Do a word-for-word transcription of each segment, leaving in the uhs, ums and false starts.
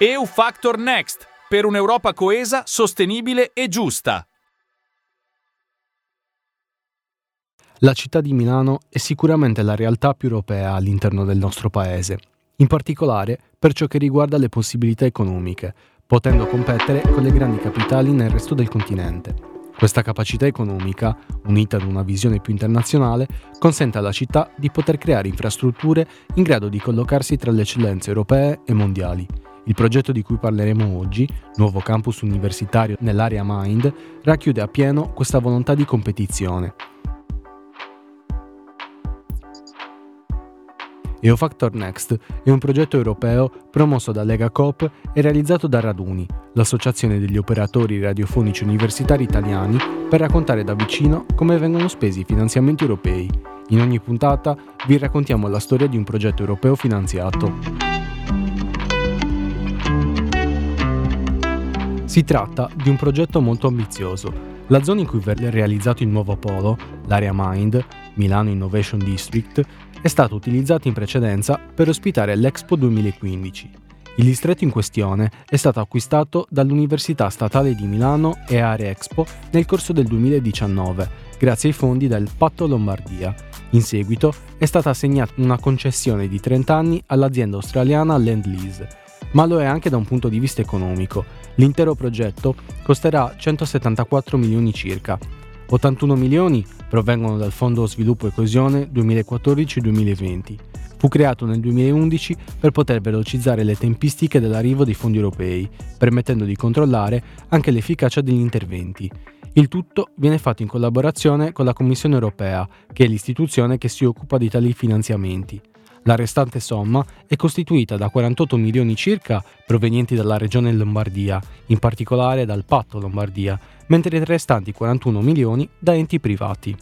E U Factor Next, per un'Europa coesa, sostenibile e giusta. La città di Milano è sicuramente la realtà più europea all'interno del nostro paese, in particolare per ciò che riguarda le possibilità economiche, potendo competere con le grandi capitali nel resto del continente. Questa capacità economica, unita ad una visione più internazionale, consente alla città di poter creare infrastrutture in grado di collocarsi tra le eccellenze europee e mondiali. Il progetto di cui parleremo oggi, nuovo campus universitario nell'area MIND, racchiude appieno questa volontà di competizione. E U Factor Next è un progetto europeo promosso da Lega Coop e realizzato da Raduni, l'associazione degli operatori radiofonici universitari italiani, per raccontare da vicino come vengono spesi i finanziamenti europei. In ogni puntata vi raccontiamo la storia di un progetto europeo finanziato. Si tratta di un progetto molto ambizioso. La zona in cui verrà realizzato il nuovo polo, l'area MIND, Milano Innovation District, è stata utilizzata in precedenza per ospitare l'Expo duemilaquindici. Il distretto in questione è stato acquistato dall'Università Statale di Milano e Area Expo nel corso del duemiladiciannove, grazie ai fondi del Patto Lombardia. In seguito è stata assegnata una concessione di trenta anni all'azienda australiana Lendlease, ma lo è anche da un punto di vista economico. L'intero progetto costerà centosettantaquattro milioni circa. ottantuno milioni provengono dal Fondo Sviluppo e Coesione duemilaquattordici duemilaventi. Fu creato nel duemilaundici per poter velocizzare le tempistiche dell'arrivo dei fondi europei, permettendo di controllare anche l'efficacia degli interventi. Il tutto viene fatto in collaborazione con la Commissione Europea, che è l'istituzione che si occupa di tali finanziamenti. La restante somma è costituita da quarantotto milioni circa provenienti dalla regione Lombardia, in particolare dal Patto Lombardia, mentre i restanti quarantuno milioni da enti privati.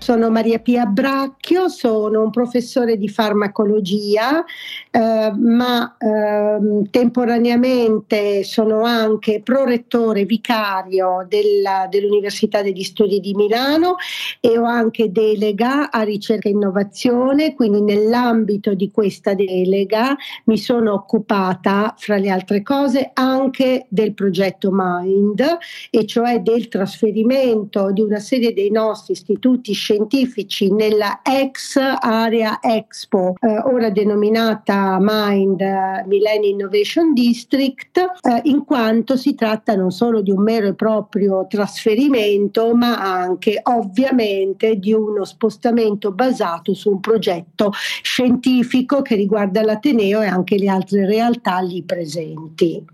Sono Maria Pia Bracchio, sono un professore di farmacologia, eh, ma eh, temporaneamente sono anche prorettore vicario della, dell'Università degli Studi di Milano e ho anche delega a ricerca e innovazione, quindi nell'ambito di questa delega mi sono occupata, fra le altre cose, anche del progetto MIND, e cioè del trasferimento di una serie dei nostri istituti scientifici scientifici nella ex Area Expo, eh, ora denominata MIND eh, Milano Innovation District, eh, in quanto si tratta non solo di un mero e proprio trasferimento, ma anche ovviamente di uno spostamento basato su un progetto scientifico che riguarda l'Ateneo e anche le altre realtà lì presenti.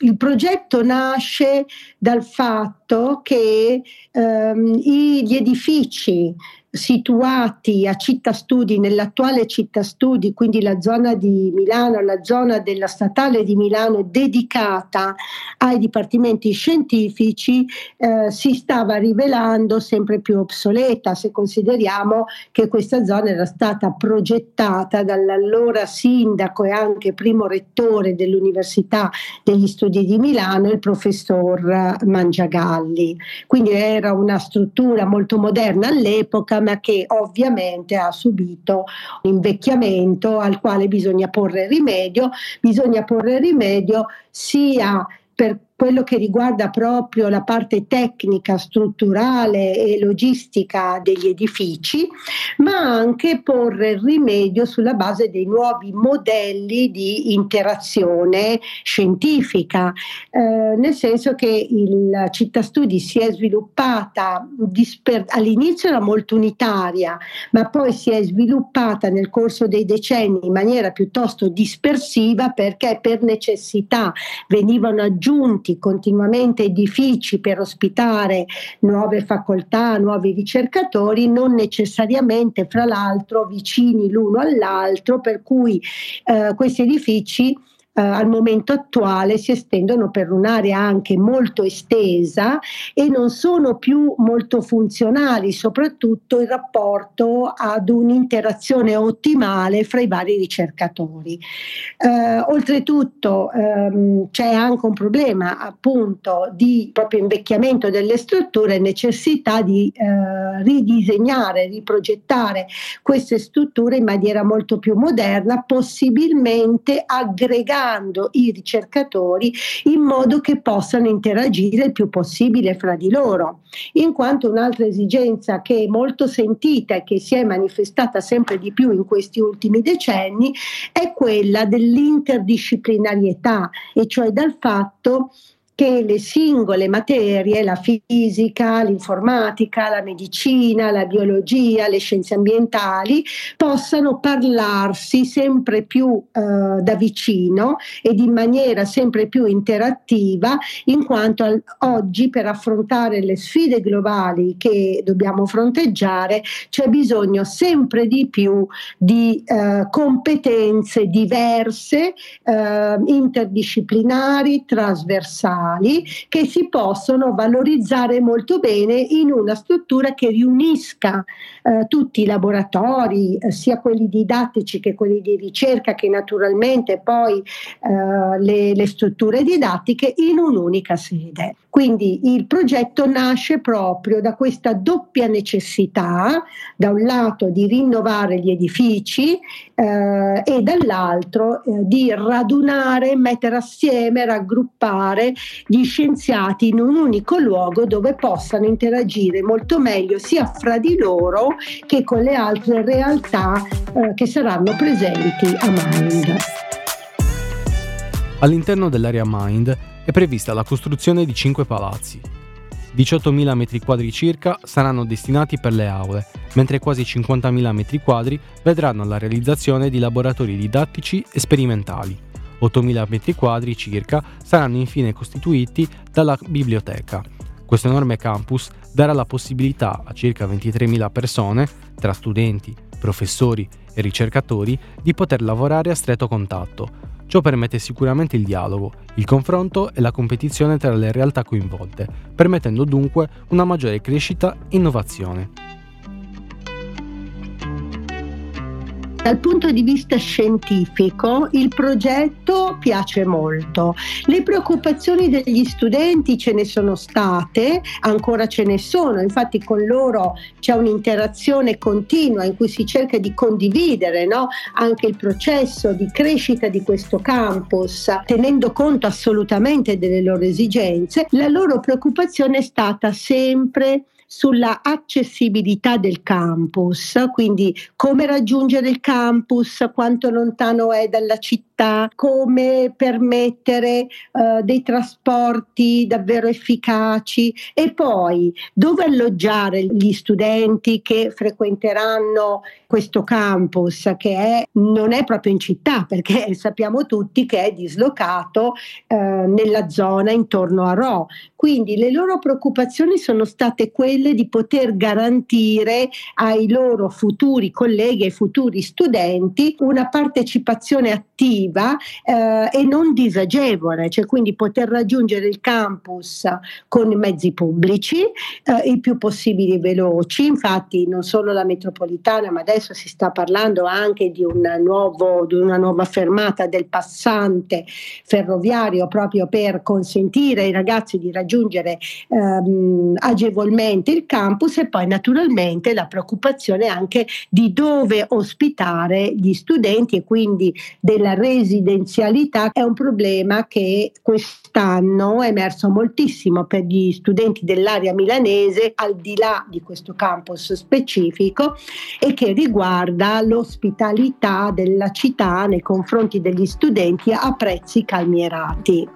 Il progetto nasce dal fatto che ehm, i, gli edifici situati a Città Studi, nell'attuale Città Studi, quindi la zona di Milano, la zona della Statale di Milano dedicata ai dipartimenti scientifici, eh, si stava rivelando sempre più obsoleta, se consideriamo che questa zona era stata progettata dall'allora sindaco e anche primo rettore dell'Università degli Studi di Milano, il professor Mangiagalli. Quindi era una struttura molto moderna all'epoca, ma che ovviamente ha subito un invecchiamento al quale bisogna porre rimedio, bisogna porre rimedio sia per quello che riguarda proprio la parte tecnica, strutturale e logistica degli edifici, ma anche porre rimedio sulla base dei nuovi modelli di interazione scientifica, eh, nel senso che il Città Studi si è sviluppata, disper- all'inizio era molto unitaria, ma poi si è sviluppata nel corso dei decenni in maniera piuttosto dispersiva, perché per necessità venivano aggiunti continuamente edifici per ospitare nuove facoltà, nuovi ricercatori, non necessariamente fra l'altro vicini l'uno all'altro, per cui eh, questi edifici eh, al momento attuale si estendono per un'area anche molto estesa e non sono più molto funzionali, soprattutto in rapporto ad un'interazione ottimale fra i vari ricercatori. Eh, oltretutto ehm, c'è anche un problema appunto di proprio invecchiamento delle strutture e necessità di eh, ridisegnare, riprogettare queste strutture in maniera molto più moderna, possibilmente aggregando i ricercatori in modo che possano interagire il più possibile fra di loro, in quanto un'altra esigenza che è molto sentita e che si è manifestata sempre di più in questi ultimi decenni è quella dell'interdisciplinarietà, e cioè dal fatto che le singole materie, la fisica, l'informatica, la medicina, la biologia, le scienze ambientali, possano parlarsi sempre più eh, da vicino ed in maniera sempre più interattiva, in quanto al, oggi per affrontare le sfide globali che dobbiamo fronteggiare c'è bisogno sempre di più di eh, competenze diverse, eh, interdisciplinari, trasversali, che si possono valorizzare molto bene in una struttura che riunisca eh, tutti i laboratori, eh, sia quelli didattici che quelli di ricerca, che naturalmente poi eh, le, le strutture didattiche, in un'unica sede. Quindi il progetto nasce proprio da questa doppia necessità, da un lato di rinnovare gli edifici eh, e dall'altro eh, di radunare, mettere assieme, raggruppare gli scienziati in un unico luogo dove possano interagire molto meglio sia fra di loro che con le altre realtà eh, che saranno presenti a MIND. All'interno dell'area MIND è prevista la costruzione di cinque palazzi. diciottomila metri quadri circa saranno destinati per le aule, mentre quasi cinquantamila metri quadri vedranno la realizzazione di laboratori didattici e sperimentali. ottomila metri quadri circa saranno infine costituiti dalla biblioteca. Questo enorme campus darà la possibilità a circa ventitremila persone, tra studenti, professori e ricercatori, di poter lavorare a stretto contatto. Ciò permette sicuramente il dialogo, il confronto e la competizione tra le realtà coinvolte, permettendo dunque una maggiore crescita e innovazione. Dal punto di vista scientifico il progetto piace molto. Le preoccupazioni degli studenti ce ne sono state, ancora ce ne sono, infatti con loro c'è un'interazione continua in cui si cerca di condividere, no? Anche il processo di crescita di questo campus, tenendo conto assolutamente delle loro esigenze. La loro preoccupazione è stata sempre sulla accessibilità del campus, quindi come raggiungere il campus, quanto lontano è dalla città, come permettere eh, dei trasporti davvero efficaci e poi dove alloggiare gli studenti che frequenteranno questo campus, che è, non è proprio in città, perché sappiamo tutti che è dislocato eh, nella zona intorno a Rho. Quindi le loro preoccupazioni sono state quelle di poter garantire ai loro futuri colleghi e futuri studenti una partecipazione attiva eh, e non disagevole, cioè quindi poter raggiungere il campus con i mezzi pubblici eh, il più possibile veloci. Infatti non solo la metropolitana, ma adesso si sta parlando anche di, un nuovo, di una nuova fermata del passante ferroviario, proprio per consentire ai ragazzi di raggiungere ehm, agevolmente il campus. E poi naturalmente la preoccupazione anche di dove ospitare gli studenti e quindi della residenzialità. È un problema che quest'anno è emerso moltissimo per gli studenti dell'area milanese, al di là di questo campus specifico, e che riguarda l'ospitalità della città nei confronti degli studenti a prezzi calmierati.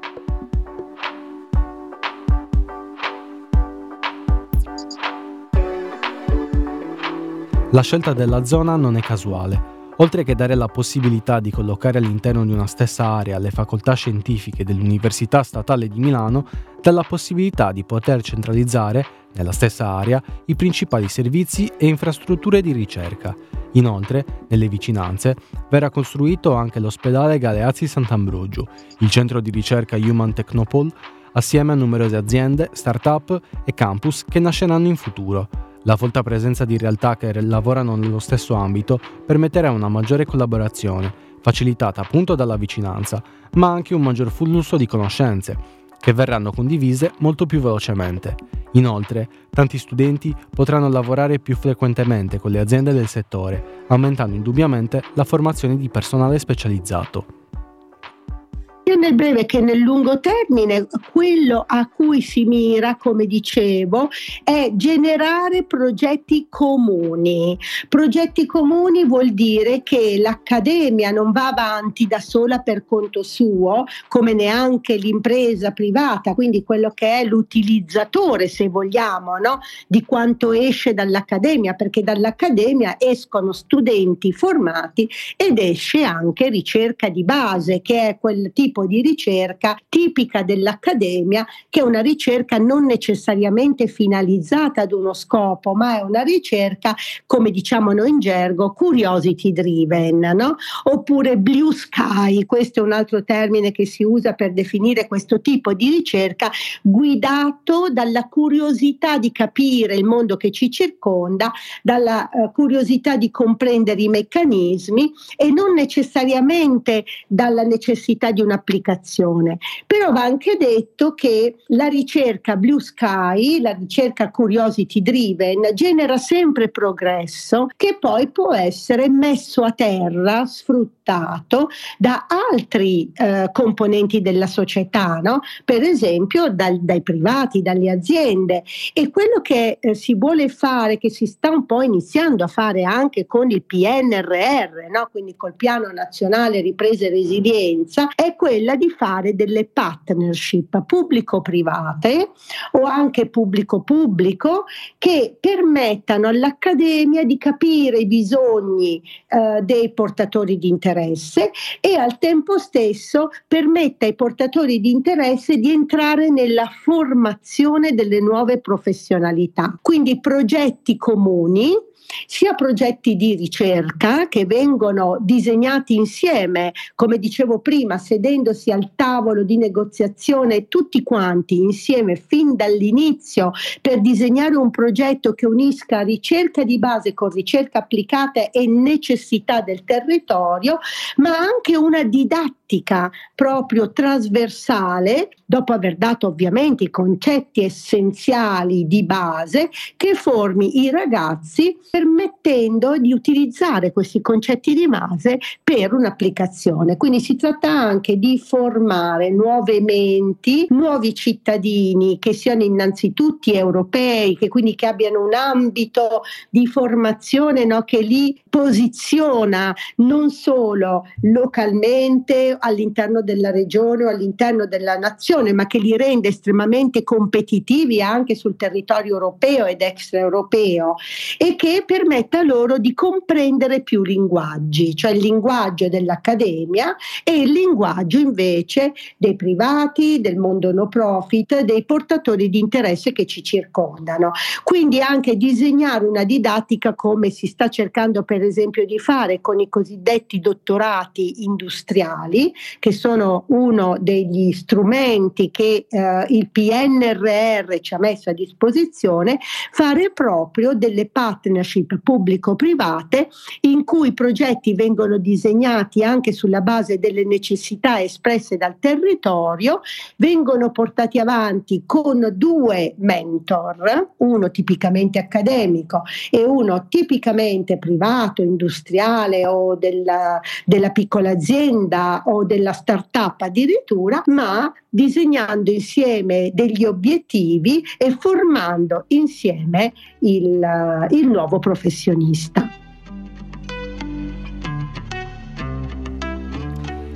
La scelta della zona non è casuale. Oltre che dare la possibilità di collocare all'interno di una stessa area le facoltà scientifiche dell'Università Statale di Milano, dà la possibilità di poter centralizzare, nella stessa area, i principali servizi e infrastrutture di ricerca. Inoltre, nelle vicinanze, verrà costruito anche l'ospedale Galeazzi Sant'Ambrogio, il centro di ricerca Human Technopole, assieme a numerose aziende, start-up e campus che nasceranno in futuro. La folta presenza di realtà che lavorano nello stesso ambito permetterà una maggiore collaborazione, facilitata appunto dalla vicinanza, ma anche un maggior flusso di conoscenze, che verranno condivise molto più velocemente. Inoltre, tanti studenti potranno lavorare più frequentemente con le aziende del settore, aumentando indubbiamente la formazione di personale specializzato. Sia nel breve che nel lungo termine, quello a cui si mira, come dicevo, è generare progetti comuni. Progetti comuni vuol dire che l'accademia non va avanti da sola per conto suo, come neanche l'impresa privata, quindi quello che è l'utilizzatore, se vogliamo, no? Di quanto esce dall'accademia, perché dall'accademia escono studenti formati ed esce anche ricerca di base, che è quel tipo di ricerca tipica dell'accademia, che è una ricerca non necessariamente finalizzata ad uno scopo, ma è una ricerca, come diciamo noi in gergo, curiosity driven, no? Oppure blue sky, questo è un altro termine che si usa per definire questo tipo di ricerca, guidato dalla curiosità di capire il mondo che ci circonda, dalla eh, curiosità di comprendere i meccanismi e non necessariamente dalla necessità di una applicazione. Però va anche detto che la ricerca blue sky, la ricerca curiosity driven, genera sempre progresso che poi può essere messo a terra, sfruttato da altri eh, componenti della società, no? Per esempio dal, dai privati, dalle aziende. E quello che eh, si vuole fare, che si sta un po' iniziando a fare anche con il P N R R, no? Quindi col Piano Nazionale Ripresa e Resilienza, è quella di fare delle partnership pubblico-private o anche pubblico-pubblico che permettano all'accademia di capire i bisogni eh, dei portatori di interesse e al tempo stesso permetta ai portatori di interesse di entrare nella formazione delle nuove professionalità. Quindi progetti comuni, sia progetti di ricerca che vengono disegnati insieme, come dicevo prima, sedendosi al tavolo di negoziazione tutti quanti insieme fin dall'inizio per disegnare un progetto che unisca ricerca di base con ricerca applicata e necessità del territorio, ma anche una didattica proprio trasversale, dopo aver dato ovviamente i concetti essenziali di base, che formi i ragazzi permettendo di utilizzare questi concetti di base per un'applicazione. Quindi si tratta anche di formare nuove menti, nuovi cittadini che siano innanzitutto europei, che quindi che abbiano un ambito di formazione, no, che li posiziona non solo localmente all'interno della regione o all'interno della nazione, ma che li rende estremamente competitivi anche sul territorio europeo ed extraeuropeo e che permetta loro di comprendere più linguaggi, cioè il linguaggio dell'accademia e il linguaggio invece dei privati, del mondo no profit, dei portatori di interesse che ci circondano. Quindi anche disegnare una didattica come si sta cercando per esempio di fare con i cosiddetti dottorati industriali, che sono uno degli strumenti che eh, il P N R R ci ha messo a disposizione, fare proprio delle partnership pubblico-private in cui i progetti vengono disegnati anche sulla base delle necessità espresse dal territorio, vengono portati avanti con due mentor, uno tipicamente accademico e uno tipicamente privato, industriale o della, della piccola azienda o della start-up addirittura, ma disegnando insieme degli obiettivi e formando insieme il, il nuovo professionista.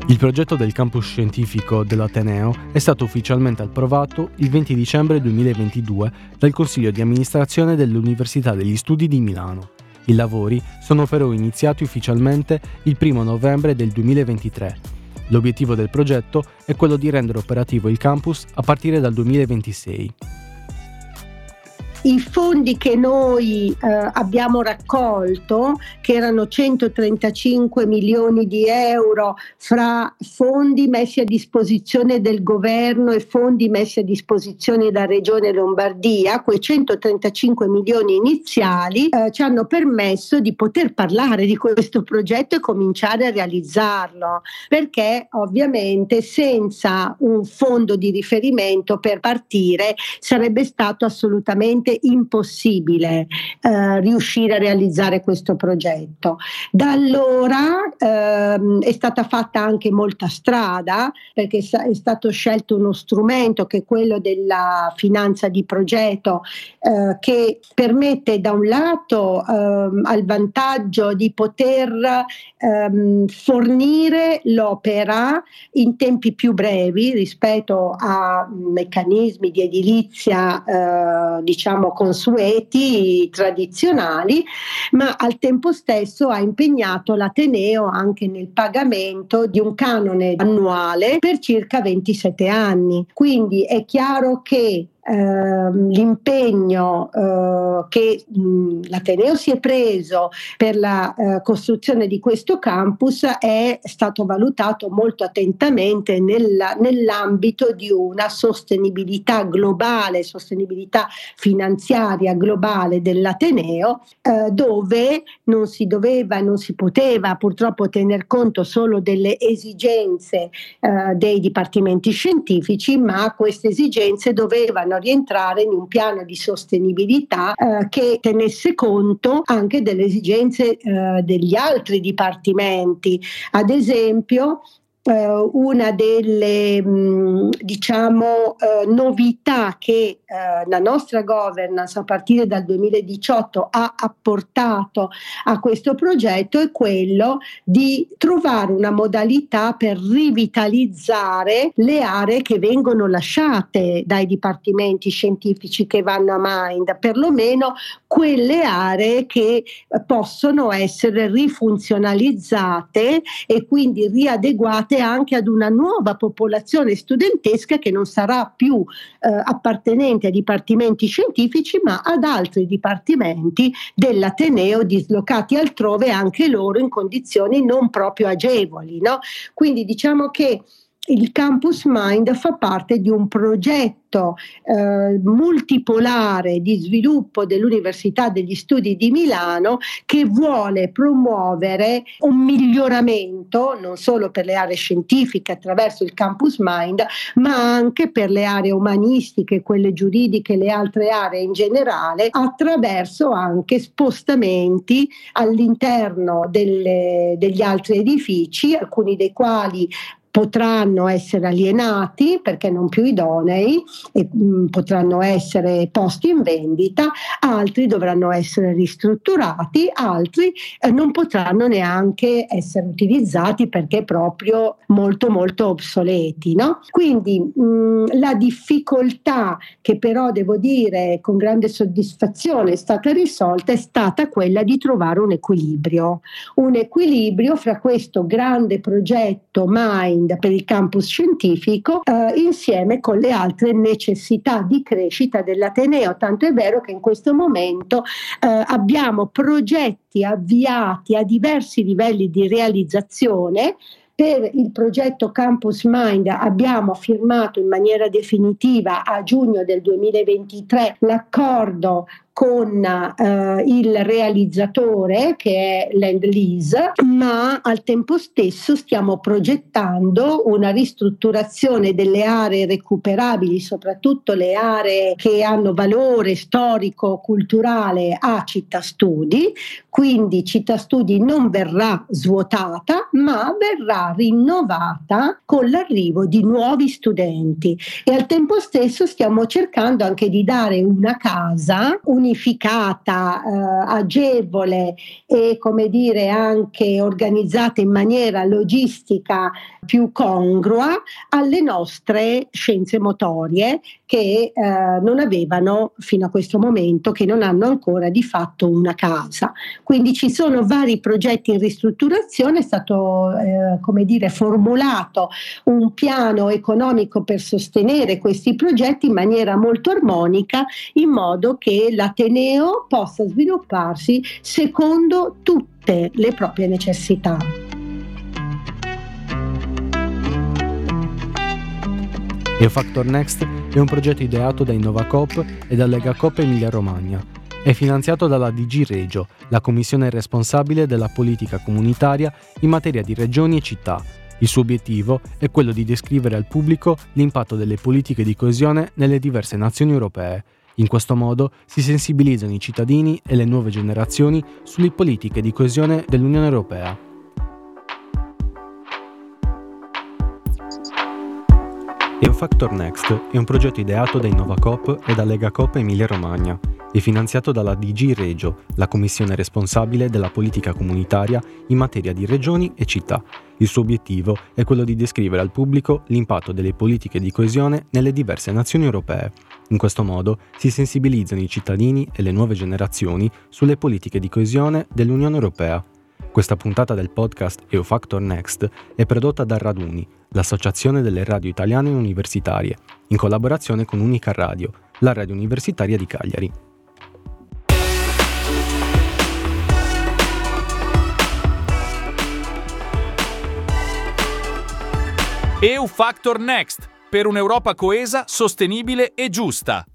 Il progetto del campus scientifico dell'Ateneo è stato ufficialmente approvato il venti dicembre duemilaventidue dal Consiglio di amministrazione dell'Università degli Studi di Milano. I lavori sono però iniziati ufficialmente il primo novembre del duemilaventitré. L'obiettivo del progetto è quello di rendere operativo il campus a partire dal duemilaventisei. I fondi che noi eh, abbiamo raccolto, che erano centotrentacinque milioni di euro fra fondi messi a disposizione del governo e fondi messi a disposizione da Regione Lombardia, quei centotrentacinque milioni iniziali eh, ci hanno permesso di poter parlare di questo progetto e cominciare a realizzarlo, perché ovviamente senza un fondo di riferimento per partire sarebbe stato assolutamente impossibile eh, riuscire a realizzare questo progetto. Da allora ehm, è stata fatta anche molta strada, perché è stato scelto uno strumento che è quello della finanza di progetto, eh, che permette da un lato ehm, al vantaggio di poter ehm, fornire l'opera in tempi più brevi rispetto a meccanismi di edilizia eh, diciamo consueti, tradizionali, ma al tempo stesso ha impegnato l'Ateneo anche nel pagamento di un canone annuale per circa ventisette anni. Quindi è chiaro che l'impegno eh, che mh, l'Ateneo si è preso per la eh, costruzione di questo campus è stato valutato molto attentamente nella, nell'ambito di una sostenibilità globale, sostenibilità finanziaria globale dell'Ateneo, eh, dove non si doveva e non si poteva purtroppo tener conto solo delle esigenze eh, dei dipartimenti scientifici, ma queste esigenze dovevano rientrare in un piano di sostenibilità eh, che tenesse conto anche delle esigenze eh, degli altri dipartimenti. Ad esempio eh, una delle mh, diciamo eh, novità che eh, la nostra governance a partire dal duemiladiciotto ha apportato a questo progetto è quello di trovare una modalità per rivitalizzare le aree che vengono lasciate dai dipartimenti scientifici che vanno a MIND, perlomeno quelle aree che possono essere rifunzionalizzate e quindi riadeguate anche ad una nuova popolazione studentesca che non sarà più eh, appartenente a dipartimenti scientifici ma ad altri dipartimenti dell'Ateneo dislocati altrove, anche loro in condizioni non proprio agevoli, no? Quindi diciamo che il Campus MIND fa parte di un progetto eh, multipolare di sviluppo dell'Università degli Studi di Milano, che vuole promuovere un miglioramento non solo per le aree scientifiche attraverso il Campus MIND, ma anche per le aree umanistiche, quelle giuridiche, le altre aree in generale, attraverso anche spostamenti all'interno delle, degli altri edifici, alcuni dei quali potranno essere alienati perché non più idonei e mh, potranno essere posti in vendita, altri dovranno essere ristrutturati, altri eh, non potranno neanche essere utilizzati perché proprio molto molto obsoleti, no? Quindi mh, la difficoltà, che però devo dire con grande soddisfazione è stata risolta, è stata quella di trovare un equilibrio, un equilibrio fra questo grande progetto MIND per il campus scientifico eh, insieme con le altre necessità di crescita dell'Ateneo, tanto è vero che in questo momento eh, abbiamo progetti avviati a diversi livelli di realizzazione. Per il progetto Campus MIND abbiamo firmato in maniera definitiva a giugno del duemilaventitré l'accordo con eh, il realizzatore, che è Lendlease, ma al tempo stesso stiamo progettando una ristrutturazione delle aree recuperabili, soprattutto le aree che hanno valore storico-culturale a Città Studi. Quindi Città Studi non verrà svuotata, ma verrà rinnovata con l'arrivo di nuovi studenti, e al tempo stesso stiamo cercando anche di dare una casa, un unificata, eh, agevole e, come dire, anche organizzata in maniera logistica più congrua alle nostre scienze motorie che eh, non avevano fino a questo momento, che non hanno ancora di fatto una casa. Quindi ci sono vari progetti in ristrutturazione, è stato eh, come dire formulato un piano economico per sostenere questi progetti in maniera molto armonica, in modo che l'Ateneo possa svilupparsi secondo tutte le proprie necessità. E U Factor Next è un progetto ideato da Innovacoop e da Legacoop Emilia-Romagna. È finanziato dalla D G Regio, la commissione responsabile della politica comunitaria in materia di regioni e città. Il suo obiettivo è quello di descrivere al pubblico l'impatto delle politiche di coesione nelle diverse nazioni europee. In questo modo si sensibilizzano i cittadini e le nuove generazioni sulle politiche di coesione dell'Unione Europea. E U Factor Next è un progetto ideato da Innovacoop e da Legacoop Emilia-Romagna e finanziato dalla D G Regio, la commissione responsabile della politica comunitaria in materia di regioni e città. Il suo obiettivo è quello di descrivere al pubblico l'impatto delle politiche di coesione nelle diverse nazioni europee. In questo modo si sensibilizzano i cittadini e le nuove generazioni sulle politiche di coesione dell'Unione Europea. Questa puntata del podcast E U Factor Next è prodotta da Raduni, l'Associazione delle Radio Italiane Universitarie, in collaborazione con Unica Radio, la radio universitaria di Cagliari. E U Factor Next, per un'Europa coesa, sostenibile e giusta.